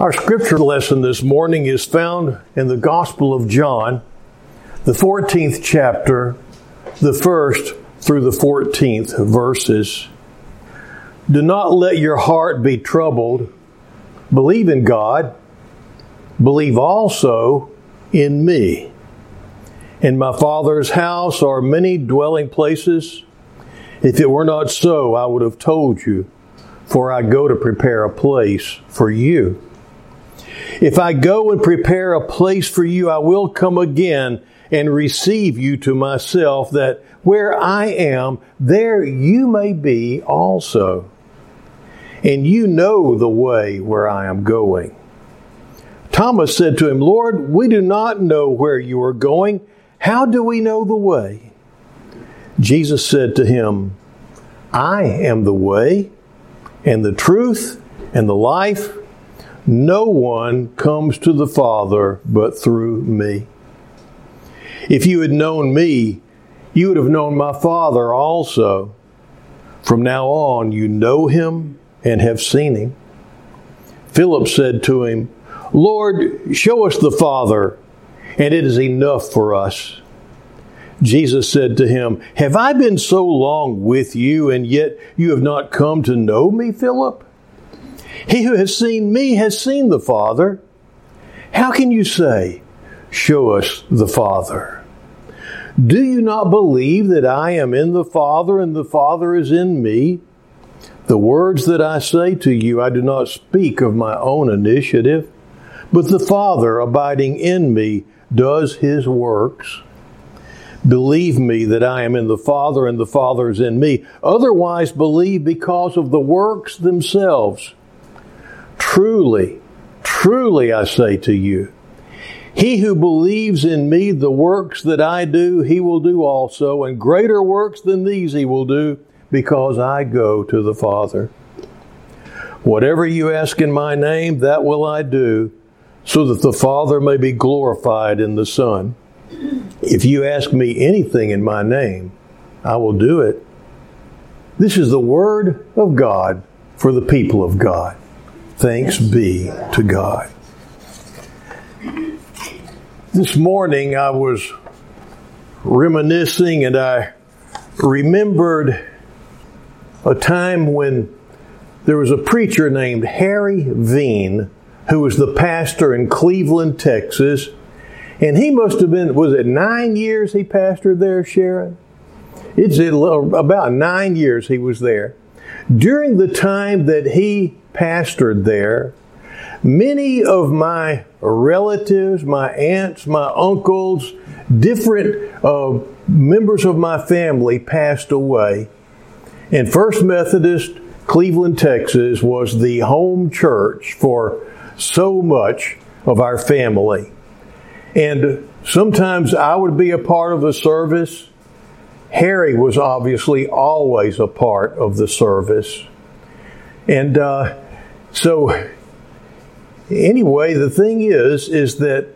Our scripture lesson this morning is found in the Gospel of John, the 14th chapter, the 1st through the 14th verses. Do not let your heart be troubled. Believe in God. Believe also in me. In my Father's house are many dwelling places. If it were not so, I would have told you, for I go to prepare a place for you. If I go and prepare a place for you, I will come again and receive you to myself, that where I am, there you may be also. And you know the way where I am going. Thomas said to him, Lord, we do not know where you are going. How do we know the way? Jesus said to him, I am the way and the truth and the life. No one comes to the Father but through me. If you had known me, you would have known my Father also. From now on, you know him and have seen him. Philip said to him, Lord, show us the Father, and it is enough for us. Jesus said to him, Have I been so long with you, and yet you have not come to know me, Philip? He who has seen me has seen the Father. How can you say, Show us the Father? Do you not believe that I am in the Father and the Father is in me? The words that I say to you, I do not speak of my own initiative, but the Father abiding in me does his works. Believe me that I am in the Father and the Father is in me. Otherwise, believe because of the works themselves. Truly, truly, I say to you, he who believes in me, the works that I do, he will do also, and greater works than these he will do, because I go to the Father. Whatever you ask in my name, that will I do, so that the Father may be glorified in the Son. If you ask me anything in my name, I will do it. This is the word of God for the people of God. Thanks be to God. This morning I was reminiscing and I remembered a time when there was a preacher named Harry Veen who was the pastor in Cleveland, Texas. And he must have been, was it 9 years he pastored there, Sharon? It's about 9 years he was there. During the time that he pastored there, many of my relatives, my aunts, my uncles, different members of my family passed away. And First Methodist Cleveland, Texas was the home church for so much of our family. And sometimes I would be a part of a service. Harry was obviously always a part of the service. And anyway, the thing is that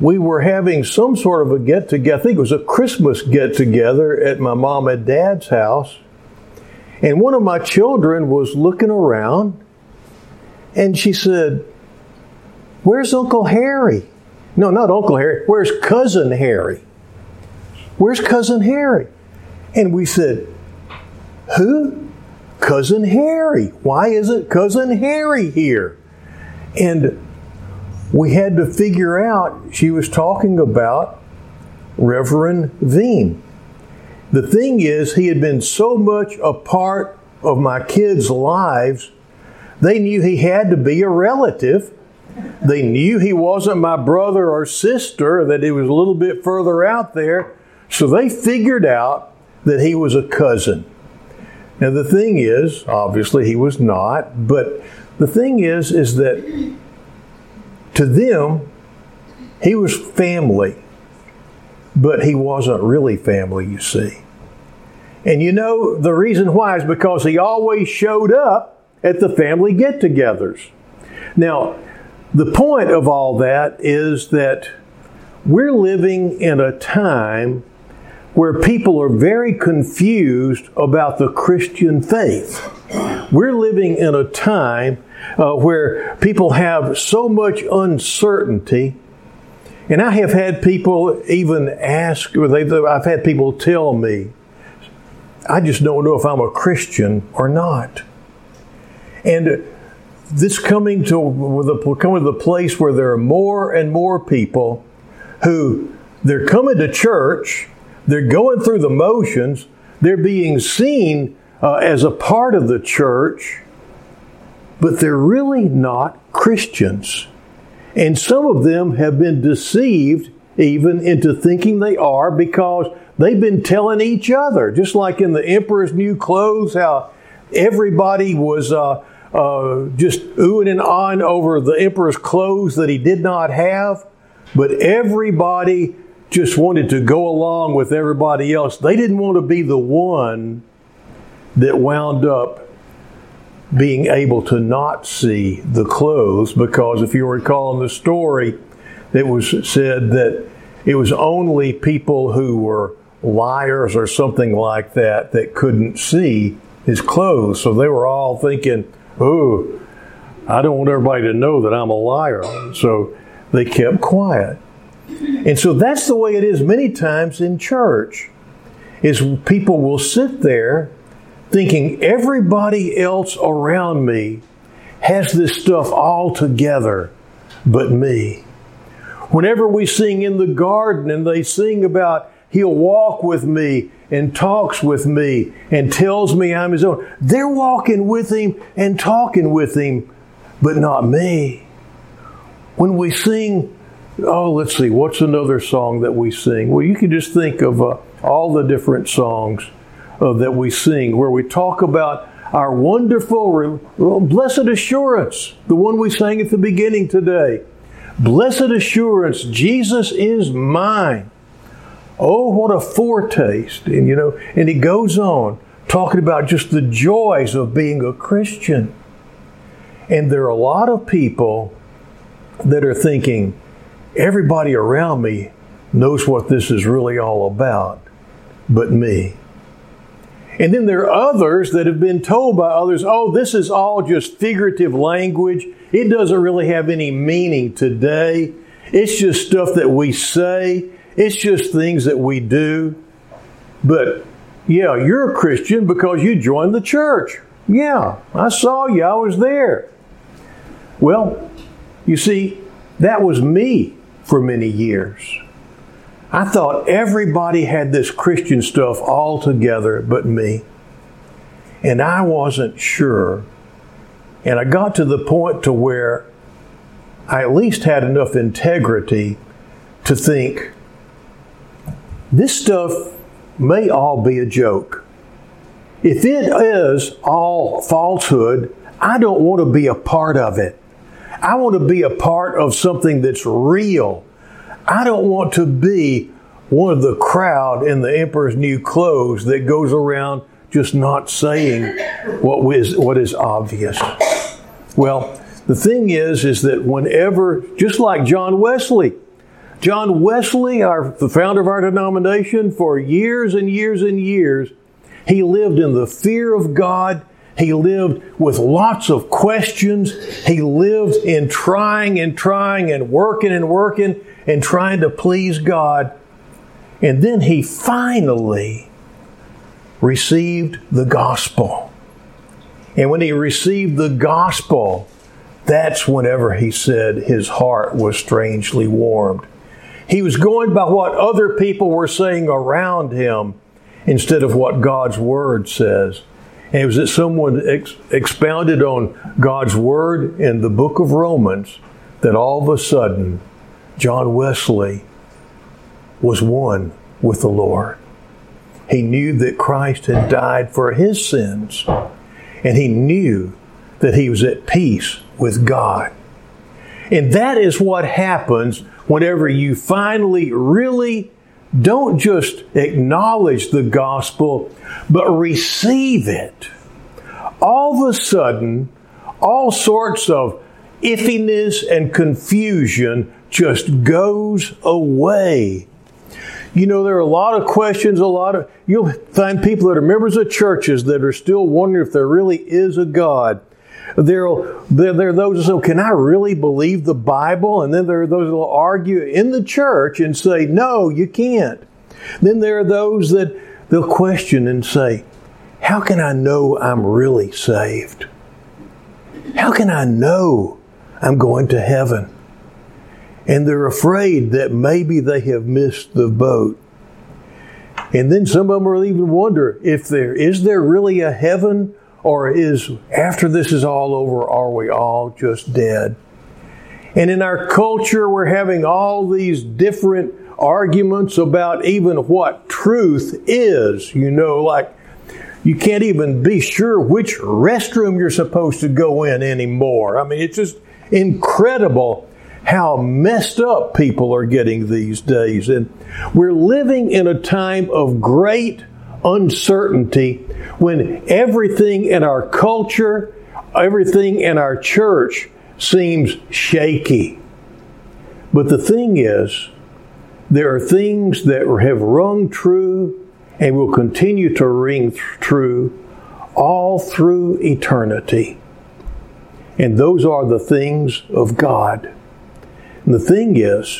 we were having some sort of a get-together. I think it was a Christmas get-together at my mom and dad's house. And one of my children was looking around, and she said, Where's Uncle Harry? No, not Uncle Harry. Where's Cousin Harry? Where's Cousin Harry? And we said, Who? Cousin Harry. Why isn't Cousin Harry here? And we had to figure out she was talking about Reverend Veen. The thing is, he had been so much a part of my kids' lives, they knew he had to be a relative. They knew he wasn't my brother or sister, that he was a little bit further out there. So they figured out that he was a cousin. Now, the thing is, obviously he was not, but the thing is that to them, he was family, but he wasn't really family, you see. And you know, the reason why is because he always showed up at the family get-togethers. Now, the point of all that is that we're living in a time where people are very confused about the Christian faith. We're living in a time where People have so much uncertainty. And I have had people even ask, I've had people tell me, I just don't know if I'm a Christian or not. And this coming to the place where there are more and more people who they're coming to church, they're going through the motions, they're being seen as a part of the church, but they're really not Christians. And some of them have been deceived even into thinking they are because they've been telling each other, just like in the Emperor's New Clothes, how everybody was just oohing and ahhing over the Emperor's clothes that he did not have. But everybody just wanted to go along with everybody else. They didn't want to be the one that wound up being able to not see the clothes, because if you recall in the story, it was said that it was only people who were liars or something like that that couldn't see his clothes. So they were all thinking, oh, I don't want everybody to know that I'm a liar. So they kept quiet. And so that's the way it is many times in church, is people will sit there thinking everybody else around me has this stuff all together but me. Whenever we sing in the garden and they sing about he'll walk with me and talks with me and tells me I'm his own, they're walking with him and talking with him, but not me. When we sing, let's see, what's another song that we sing? Well, you can just think of all the different songs that we sing, where we talk about our wonderful, blessed assurance, the one we sang at the beginning today. Blessed assurance, Jesus is mine. Oh, what a foretaste. And he goes on talking about just the joys of being a Christian. And there are a lot of people that are thinking, everybody around me knows what this is really all about, but me. And then there are others that have been told by others, oh, this is all just figurative language. It doesn't really have any meaning today. It's just stuff that we say. It's just things that we do. But, yeah, you're a Christian because you joined the church. Yeah, I saw you. I was there. Well, you see, that was me for many years. I thought everybody had this Christian stuff all together but me. And I wasn't sure. And I got to the point to where I at least had enough integrity to think, this stuff may all be a joke. If it is all falsehood, I don't want to be a part of it. I want to be a part of something that's real. I don't want to be one of the crowd in the Emperor's New Clothes that goes around just not saying what is obvious. Well, the thing is that whenever, just like John Wesley, the founder of our denomination, for years and years and years, he lived in the fear of God. He lived with lots of questions. He lived in trying and trying and working and trying to please God. And then he finally received the gospel. And when he received the gospel, that's whenever he said his heart was strangely warmed. He was going by what other people were saying around him instead of what God's Word says. And it was that someone expounded on God's Word in the book of Romans that all of a sudden John Wesley was one with the Lord. He knew that Christ had died for his sins, and he knew that he was at peace with God. And that is what happens whenever you finally really don't just acknowledge the gospel, but receive it. All of a sudden, all sorts of iffiness and confusion just goes away. There are a lot of questions, you'll find people that are members of churches that are still wondering if there really is a God. There are those who say, can I really believe the Bible? And then there are those who will argue in the church and say, no, you can't. Then there are those that they'll question and say, how can I know I'm really saved? How can I know I'm going to heaven? And they're afraid that maybe they have missed the boat. And then some of them will even wonder if is there really a heaven, or is, after this is all over, are we all just dead? And in our culture, we're having all these different arguments about even what truth is. You know, like you can't even be sure which restroom you're supposed to go in anymore. I mean, it's just incredible how messed up people are getting these days. And we're living in a time of great uncertainty when everything in our culture, everything in our church seems shaky. But the thing is, there are things that have rung true and will continue to ring true all through eternity. And those are the things of God. And the thing is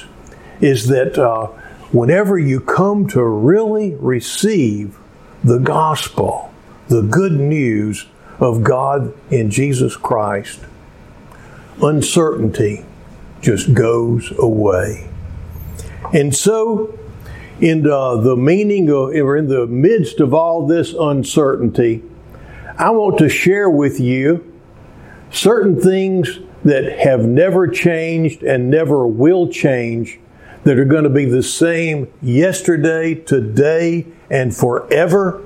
that whenever you come to really receive the gospel, the good news of God in Jesus Christ, uncertainty just goes away. And so, in the midst of all this uncertainty, I want to share with you certain things that have never changed and never will change, that are going to be the same yesterday, today, and forever.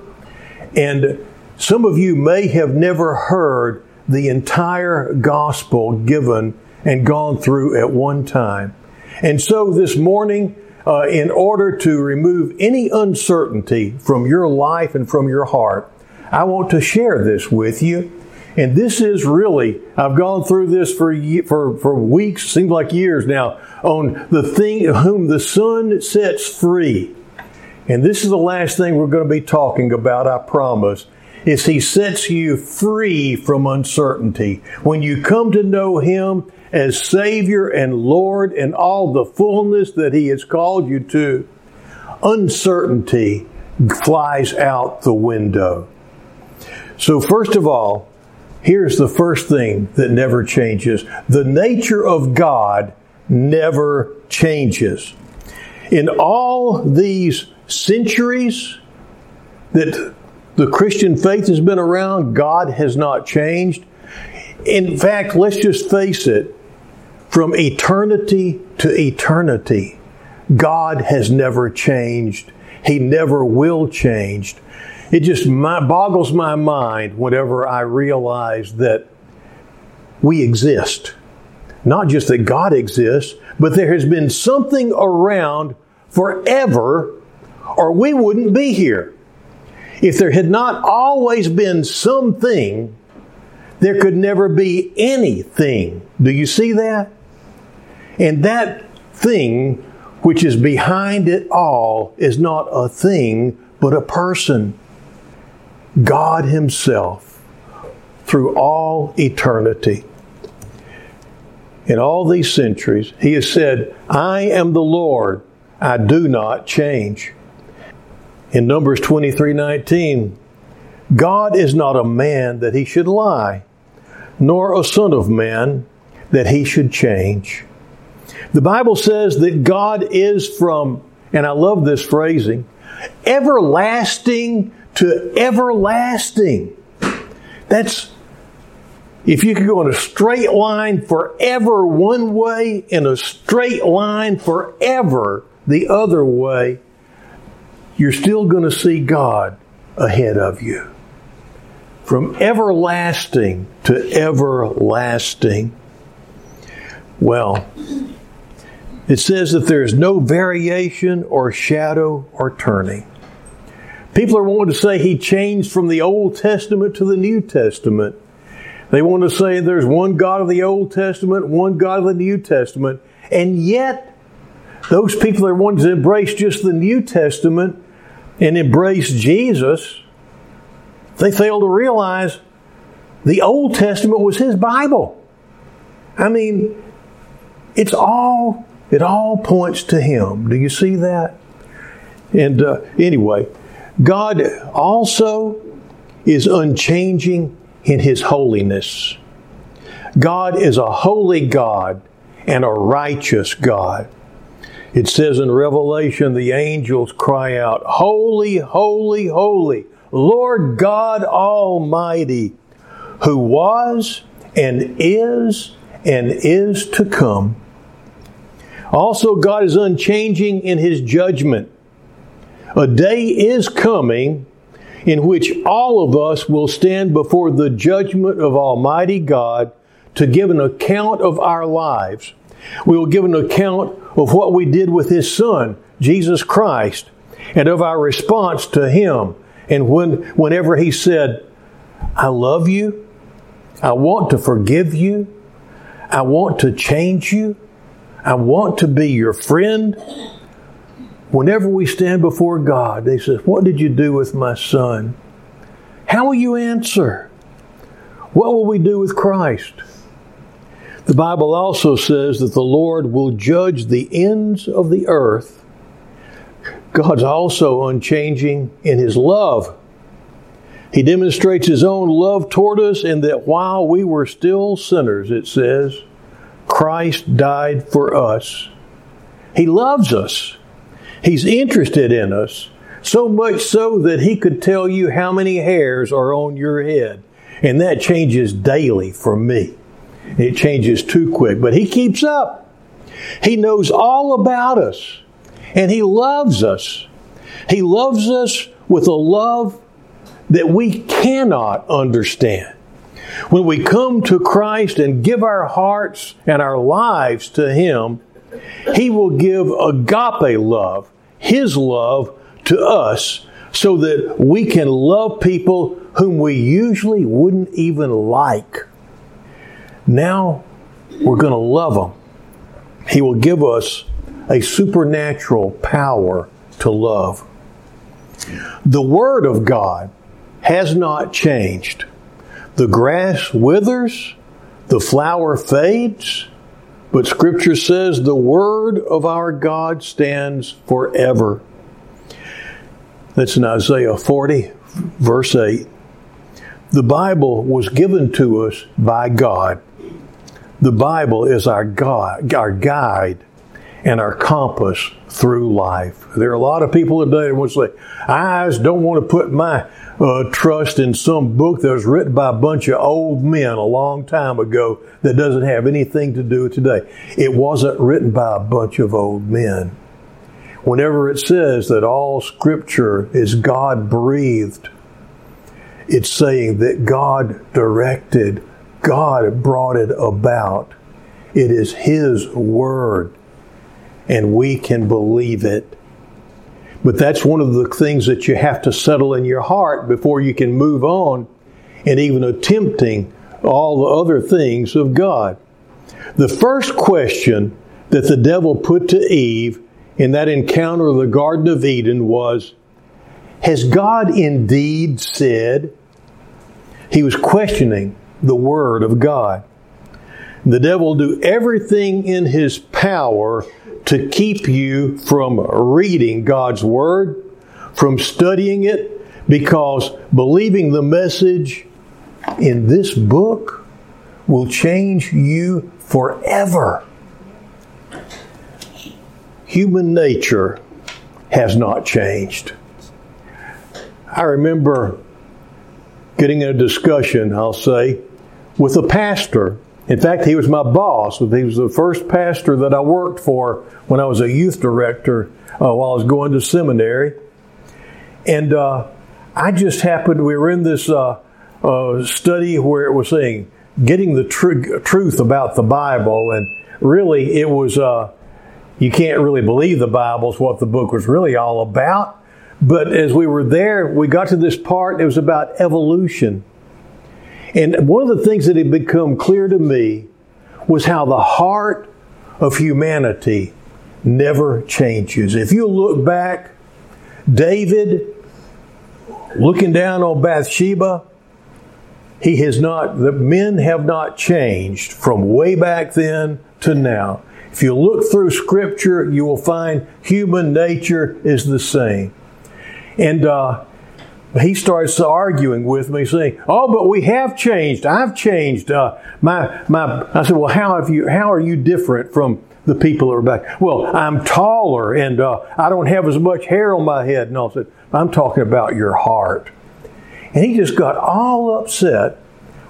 And some of you may have never heard the entire gospel given and gone through at one time. And so this morning, in order to remove any uncertainty from your life and from your heart, I want to share this with you. And this is really, I've gone through this for weeks, seems like years now, on the thing whom the sun sets free. And this is the last thing we're going to be talking about, I promise, is He sets you free from uncertainty. When you come to know Him as Savior and Lord and all the fullness that He has called you to, uncertainty flies out the window. So first of all, here's the first thing that never changes. The nature of God never changes. In all these centuries that the Christian faith has been around, God has not changed. In fact, let's just face it, from eternity to eternity, God has never changed. He never will change. It just boggles my mind whenever I realize that we exist. Not just that God exists, but there has been something around forever, or we wouldn't be here. If there had not always been something, there could never be anything. Do you see that? And that thing which is behind it all is not a thing, but a person. God Himself, through all eternity. In all these centuries, He has said, I am the Lord, I do not change. In Numbers 23:19, God is not a man that He should lie, nor a son of man that He should change. The Bible says that God is from, and I love this phrasing, everlasting to everlasting. That's, if you could go in a straight line forever one way, in a straight line forever the other way, you're still going to see God ahead of you. From everlasting to everlasting. Well, it says that there is no variation or shadow or turning. People are wanting to say He changed from the Old Testament to the New Testament. They want to say there's one God of the Old Testament, one God of the New Testament. And yet, those people are wanting to embrace just the New Testament and embrace Jesus. They fail to realize The Old Testament was his Bible. I mean, it all points to him. Do you see that? And anyway, God also is unchanging in his holiness. God is a holy God and a righteous God. It says in Revelation, the angels cry out, "Holy, holy, holy, Lord God Almighty, who was and is to come." Also, God is unchanging in his judgment. A day is coming in which all of us will stand before the judgment of Almighty God to give an account of our lives. We will give an account of what we did with His Son, Jesus Christ, and of our response to Him. And whenever He said, "I love you, I want to forgive you, I want to change you, I want to be your friend." Whenever we stand before God, He says, "What did you do with my son?" How will you answer? What will we do with Christ? The Bible also says that the Lord will judge the ends of the earth. God's also unchanging in His love. He demonstrates His own love toward us in that while we were still sinners, it says, Christ died for us. He loves us. He's interested in us, so much so that He could tell you how many hairs are on your head. And that changes daily for me. It changes too quick, but He keeps up. He knows all about us, and He loves us. He loves us with a love that we cannot understand. When we come to Christ and give our hearts and our lives to Him, He will give agape love, His love, to us so that we can love people whom we usually wouldn't even like. Now we're going to love them. He will give us a supernatural power to love. The Word of God has not changed. The grass withers, the flower fades, but Scripture says the Word of our God stands forever. That's in Isaiah 40, verse 8. The Bible was given to us by God. The Bible is our God, our guide and our compass through life. There are a lot of people today that want to say, "I just don't want to put my trust in some book that was written by a bunch of old men a long time ago that doesn't have anything to do with today." It wasn't written by a bunch of old men. Whenever it says that all Scripture is God-breathed, it's saying that God directed, God brought it about. It is His Word, and we can believe it. But that's one of the things that you have to settle in your heart before you can move on and even attempting all the other things of God. The first question that the devil put to Eve in that encounter of the Garden of Eden was, "Has God indeed said?" He was questioning the Word of God. The devil will do everything in his power to keep you from reading God's Word, from studying it, because believing the message in this book will change you forever. Human nature has not changed. I remember getting in a discussion, I'll say, with a pastor. In fact, he was my boss. He was the first pastor that I worked for when I was a youth director while I was going to seminary. And I just happened, we were in this study where it was saying, getting the truth about the Bible. And really, it was, you can't really believe the Bible is what the book was really all about. But as we were there, we got to this part, it was about evolution. And one of the things that had become clear to me was how the heart of humanity never changes. If you look back, David looking down on Bathsheba, He has not, the men have not changed from way back then to now. If you look through Scripture, you will find human nature is the same. And he starts arguing with me, saying, "Oh, but we have changed. I've changed." I said, "Well, how are you different from the people that are back?" "Well, I'm taller and I don't have as much hair on my head." And I said, "I'm talking about your heart." And he just got all upset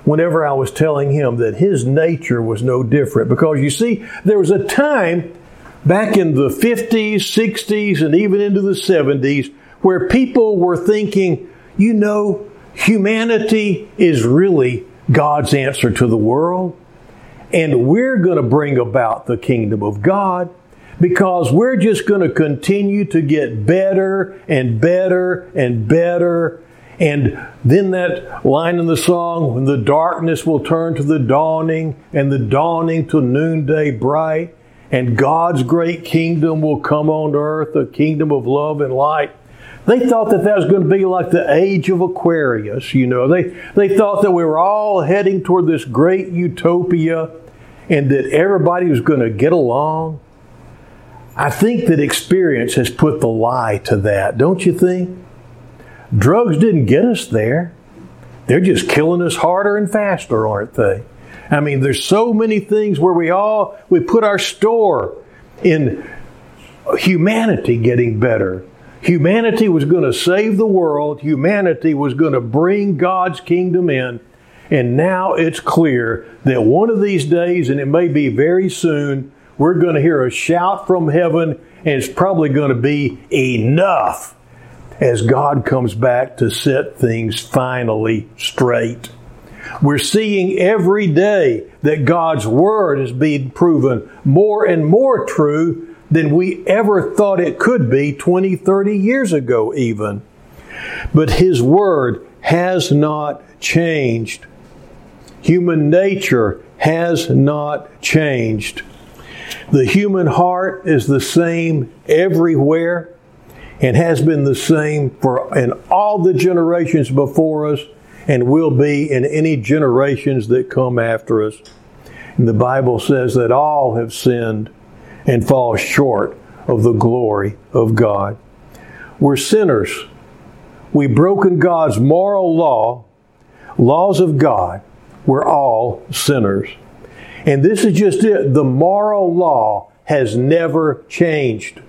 whenever I was telling him that his nature was no different. Because you see, there was a time back in the 50s, 60s, and even into the 70s where people were thinking, you know, humanity is really God's answer to the world. And we're going to bring about the kingdom of God because we're just going to continue to get better and better and better. And then that line in the song, when the darkness will turn to the dawning and the dawning to noonday bright, and God's great kingdom will come on earth, a kingdom of love and light. They thought that that was going to be like the age of Aquarius, you know. They thought that we were all heading toward this great utopia and that everybody was going to get along. I think that experience has put the lie to that, don't you think? Drugs didn't get us there. They're just killing us harder and faster, aren't they? I mean, there's so many things where we put our store in humanity getting better. Humanity was going to save the world. Humanity was going to bring God's kingdom in. And now it's clear that one of these days, and it may be very soon, we're going to hear a shout from heaven, and it's probably going to be enough, as God comes back to set things finally straight. We're seeing every day that God's Word is being proven more and more true than we ever thought it could be 20, 30 years ago even. But His Word has not changed. Human nature has not changed. The human heart is the same everywhere. And has been the same for in all the generations before us and will be in any generations that come after us. And the Bible says that all have sinned and fall short of the glory of God. We're sinners. We've broken God's moral laws of God. We're all sinners. And this is just it. The moral law has never changed.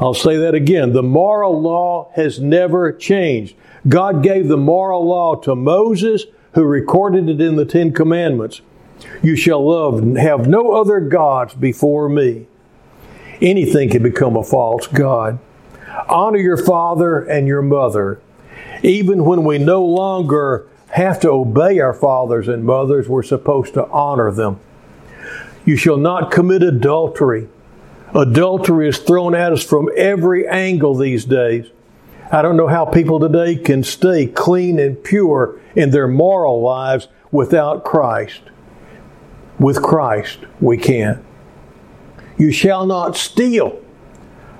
I'll say that again. The moral law has never changed. God gave the moral law to Moses, who recorded it in the Ten Commandments. You shall love and have no other gods before me. Anything can become a false god. Honor your father and your mother. Even when we no longer have to obey our fathers and mothers, we're supposed to honor them. You shall not commit adultery. Adultery is thrown at us from every angle these days. I don't know how people today can stay clean and pure in their moral lives without Christ. With Christ, we can. You shall not steal.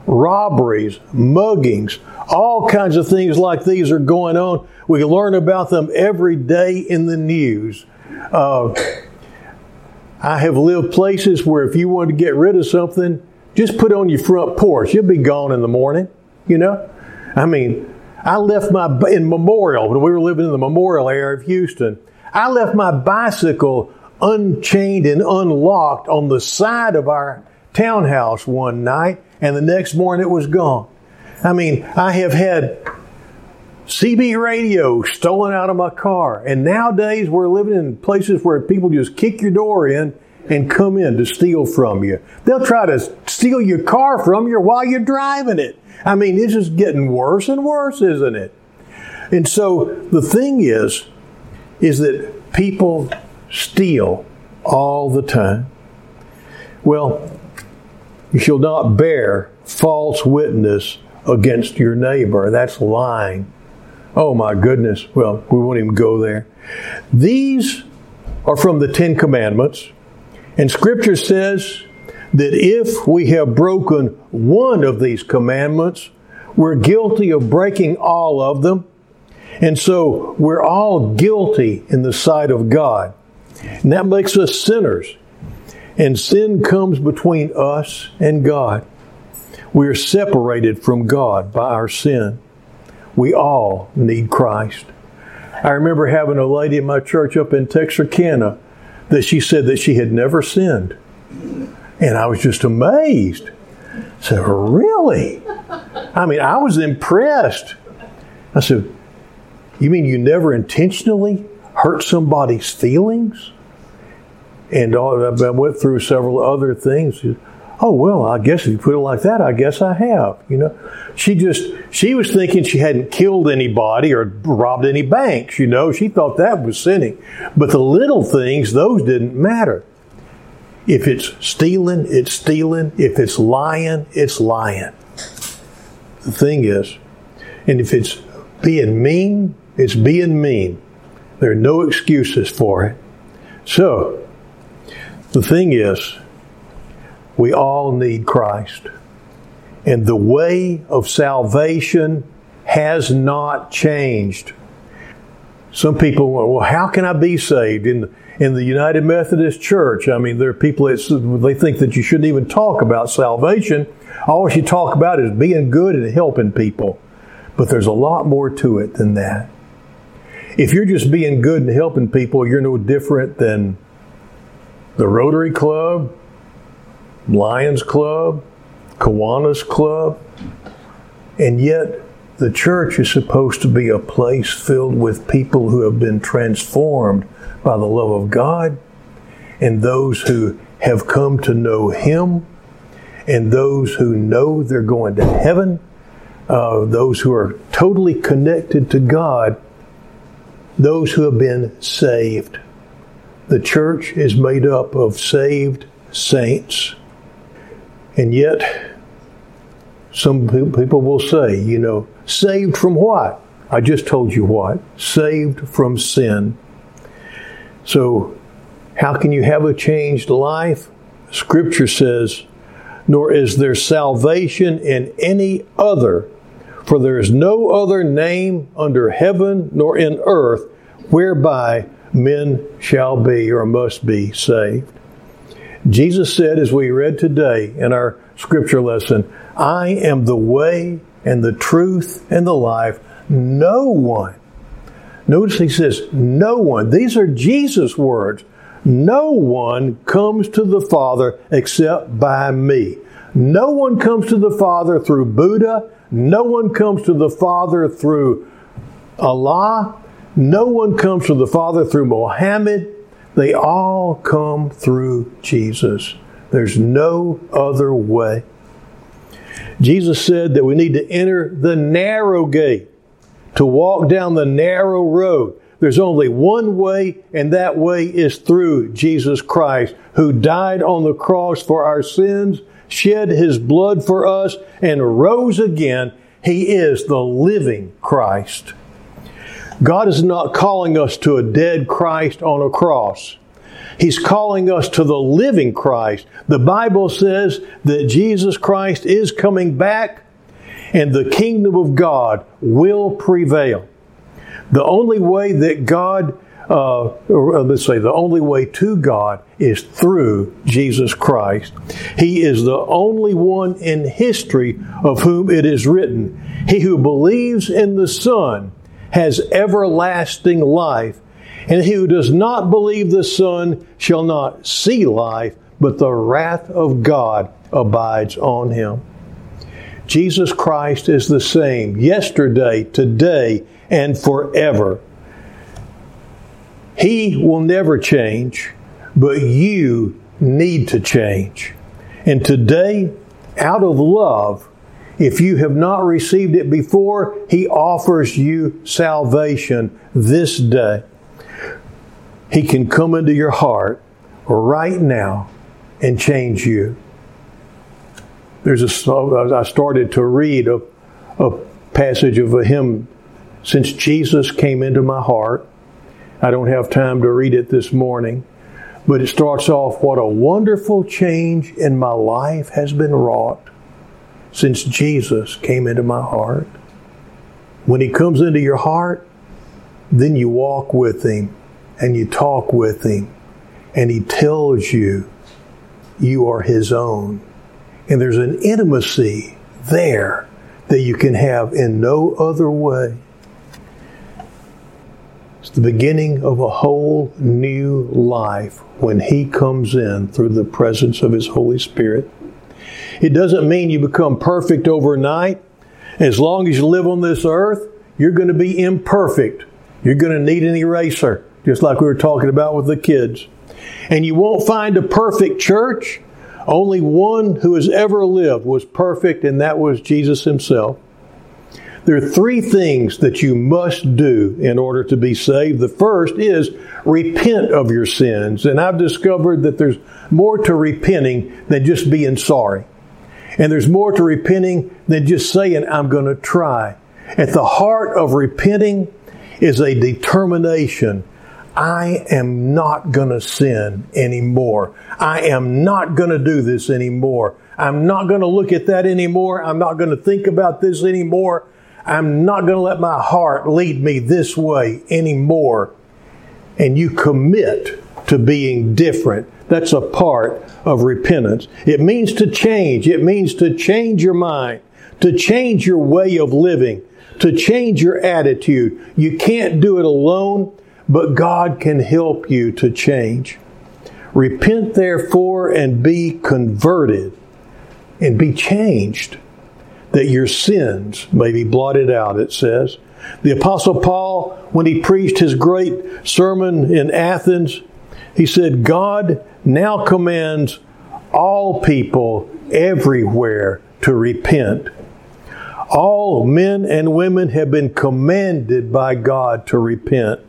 Robberies, muggings, all kinds of things like these are going on. We learn about them every day in the news. I have lived places where if you want to get rid of something, just put on your front porch. You'll be gone in the morning, you know. I mean, I left in Memorial, when we were living in the Memorial area of Houston, I left my bicycle unchained and unlocked on the side of our townhouse one night, and the next morning it was gone. I mean, I have had CB radio stolen out of my car. And nowadays we're living in places where people just kick your door in and come in to steal from you. They'll try to steal your car from you while you're driving it. I mean, this is getting worse and worse, isn't it? And so the thing is that people steal all the time. Well, you shall not bear false witness against your neighbor. That's lying. Oh my goodness. Well, we won't even go there. These are from the Ten Commandments. And Scripture says that if we have broken one of these commandments, we're guilty of breaking all of them. And so we're all guilty in the sight of God. And that makes us sinners. And sin comes between us and God. We are separated from God by our sin. We all need Christ. I remember having a lady in my church up in Texarkana that she said that she had never sinned. And I was just amazed. I said, really? I mean, I was impressed. I said, you mean you never intentionally hurt somebody's feelings? And I went through several other things. Oh, well, I guess if you put it like that, I guess I have. You know, she was thinking she hadn't killed anybody or robbed any banks. You know, she thought that was sinning. But the little things, those didn't matter. If it's stealing, it's stealing. If it's lying, it's lying. The thing is, and if it's being mean, it's being mean. There are no excuses for it. So, the thing is, we all need Christ. And the way of salvation has not changed. Some people wonder, well, how can I be saved? In the United Methodist Church, I mean, there are people that they think that you shouldn't even talk about salvation. All you talk about is being good and helping people. But there's a lot more to it than that. If you're just being good and helping people, you're no different than the Rotary Club, Lions Club, Kiwanis Club. And yet, the church is supposed to be a place filled with people who have been transformed by the love of God, and those who have come to know Him, and those who know they're going to heaven, those who are totally connected to God, those who have been saved. The church is made up of saved saints. And yet, some people will say, you know, saved from what? I just told you what. Saved from sin. So, how can you have a changed life? Scripture says, nor is there salvation in any other, for there is no other name under heaven nor in earth whereby men shall be or must be saved. Jesus said, as we read today in our scripture lesson, I am the way and the truth and the life. No one. Notice he says, no one. These are Jesus' words. No one comes to the Father except by me. No one comes to the Father through Buddha. No one comes to the Father through Allah. No one comes to the Father through Mohammed. They all come through Jesus. There's no other way. Jesus said that we need to enter the narrow gate, to walk down the narrow road. There's only one way, and that way is through Jesus Christ, who died on the cross for our sins, shed His blood for us, and rose again. He is the living Christ. God is not calling us to a dead Christ on a cross. He's calling us to the living Christ. The Bible says that Jesus Christ is coming back, and the kingdom of God will prevail. The only way that God, the only way to God is through Jesus Christ. He is the only one in history of whom it is written, he who believes in the Son has everlasting life, and he who does not believe the Son shall not see life, but the wrath of God abides on him. Jesus Christ is the same yesterday, today, and forever. He will never change, but you need to change. And today, out of love, if you have not received it before, He offers you salvation this day. He can come into your heart right now and change you. I started to read a passage of a hymn, Since Jesus Came Into My Heart. I don't have time to read it this morning, but it starts off, what a wonderful change in my life has been wrought since Jesus came into my heart. When He comes into your heart, Then you walk with Him and you talk with Him, and He tells you you are His own. And there's an intimacy there that you can have in no other way. It's the beginning of a whole new life when He comes in through the presence of His Holy Spirit. It doesn't mean you become perfect overnight. As long as you live on this earth, you're going to be imperfect. You're going to need an eraser, just like we were talking about with the kids. And you won't find a perfect church. Only one who has ever lived was perfect, and that was Jesus Himself. There are three things that you must do in order to be saved. The first is repent of your sins. And I've discovered that there's more to repenting than just being sorry. And there's more to repenting than just saying, I'm going to try. At the heart of repenting is a determination. I am not going to sin anymore. I am not going to do this anymore. I'm not going to look at that anymore. I'm not going to think about this anymore. I'm not going to let my heart lead me this way anymore. And you commit to being different. That's a part of repentance. It means to change. It means to change your mind, to change your way of living, to change your attitude. You can't do it alone, but God can help you to change. Repent, therefore, and be converted and be changed, that your sins may be blotted out, it says. The Apostle Paul, when he preached his great sermon in Athens, he said, God now commands all people everywhere to repent. All men and women have been commanded by God to repent.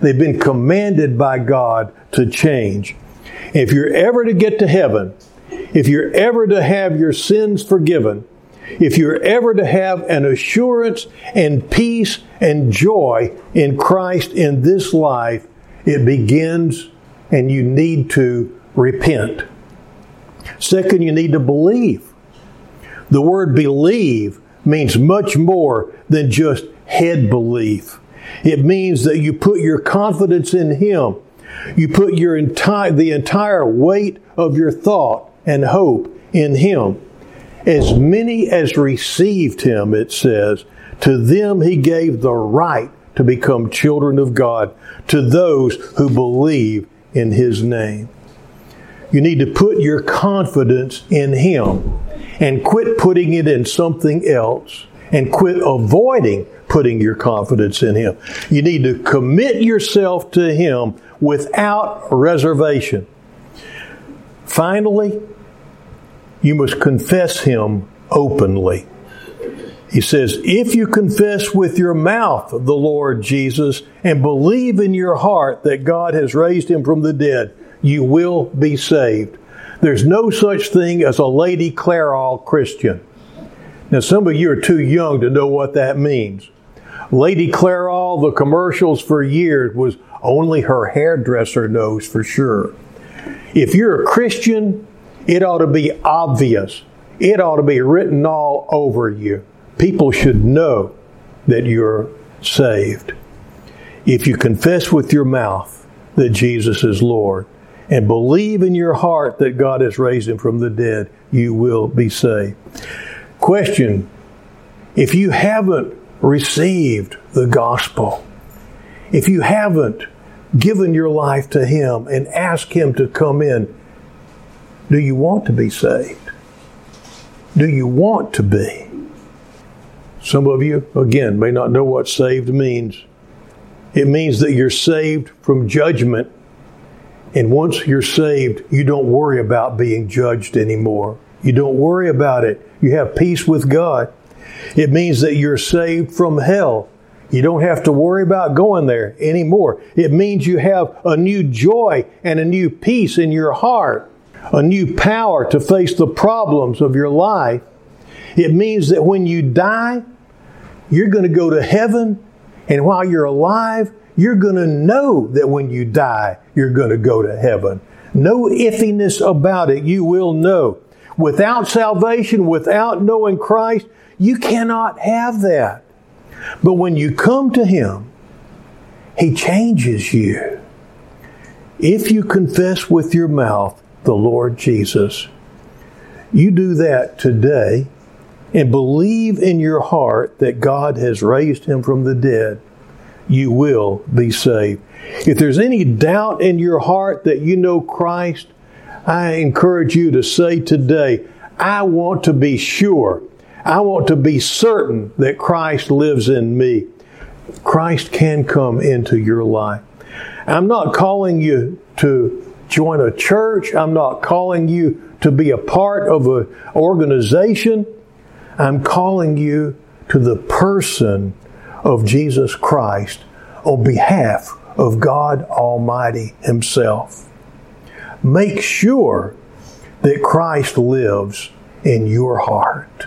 They've been commanded by God to change. If you're ever to get to heaven, if you're ever to have your sins forgiven, if you're ever to have an assurance and peace and joy in Christ in this life, it begins, and you need to repent. Second, you need to believe. The word believe means much more than just head belief. It means that you put your confidence in Him. You put your the entire weight of your thought and hope in Him. As many as received Him, it says, to them He gave the right to become children of God, to those who believe in His name. You need to put your confidence in Him and quit putting it in something else and quit avoiding putting your confidence in Him. You need to commit yourself to Him without reservation. Finally, you must confess Him openly. He says, if you confess with your mouth the Lord Jesus and believe in your heart that God has raised Him from the dead, you will be saved. There's no such thing as a Lady Clairol Christian. Now, some of you are too young to know what that means. Lady Clairol, the commercials for years, was only her hairdresser knows for sure. If you're a Christian, it ought to be obvious. It ought to be written all over you. People should know that you're saved. If you confess with your mouth that Jesus is Lord and believe in your heart that God has raised Him from the dead, you will be saved. Question: if you haven't received the gospel, if you haven't given your life to Him and asked Him to come in, do you want to be saved? Do you want to be? Some of you, again, may not know what saved means. It means that you're saved from judgment. And once you're saved, you don't worry about being judged anymore. You don't worry about it. You have peace with God. It means that you're saved from hell. You don't have to worry about going there anymore. It means you have a new joy and a new peace in your heart, a new power to face the problems of your life. It means that when you die, you're going to go to heaven. And while you're alive, you're going to know that when you die, you're going to go to heaven. No iffiness about it. You will know. Without salvation, without knowing Christ, you cannot have that. But when you come to Him He changes you. If you confess with your mouth the Lord Jesus, you do that today and believe in your heart that God has raised him from the dead, you will be saved. If there's any doubt in your heart that you know Christ, I encourage you to say today, I want to be sure. I want to be certain that Christ lives in me. Christ can come into your life. I'm not calling you to join a church. I'm not calling you to be a part of an organization. I'm calling you to the person of Jesus Christ on behalf of God Almighty Himself. Make sure that Christ lives in your heart.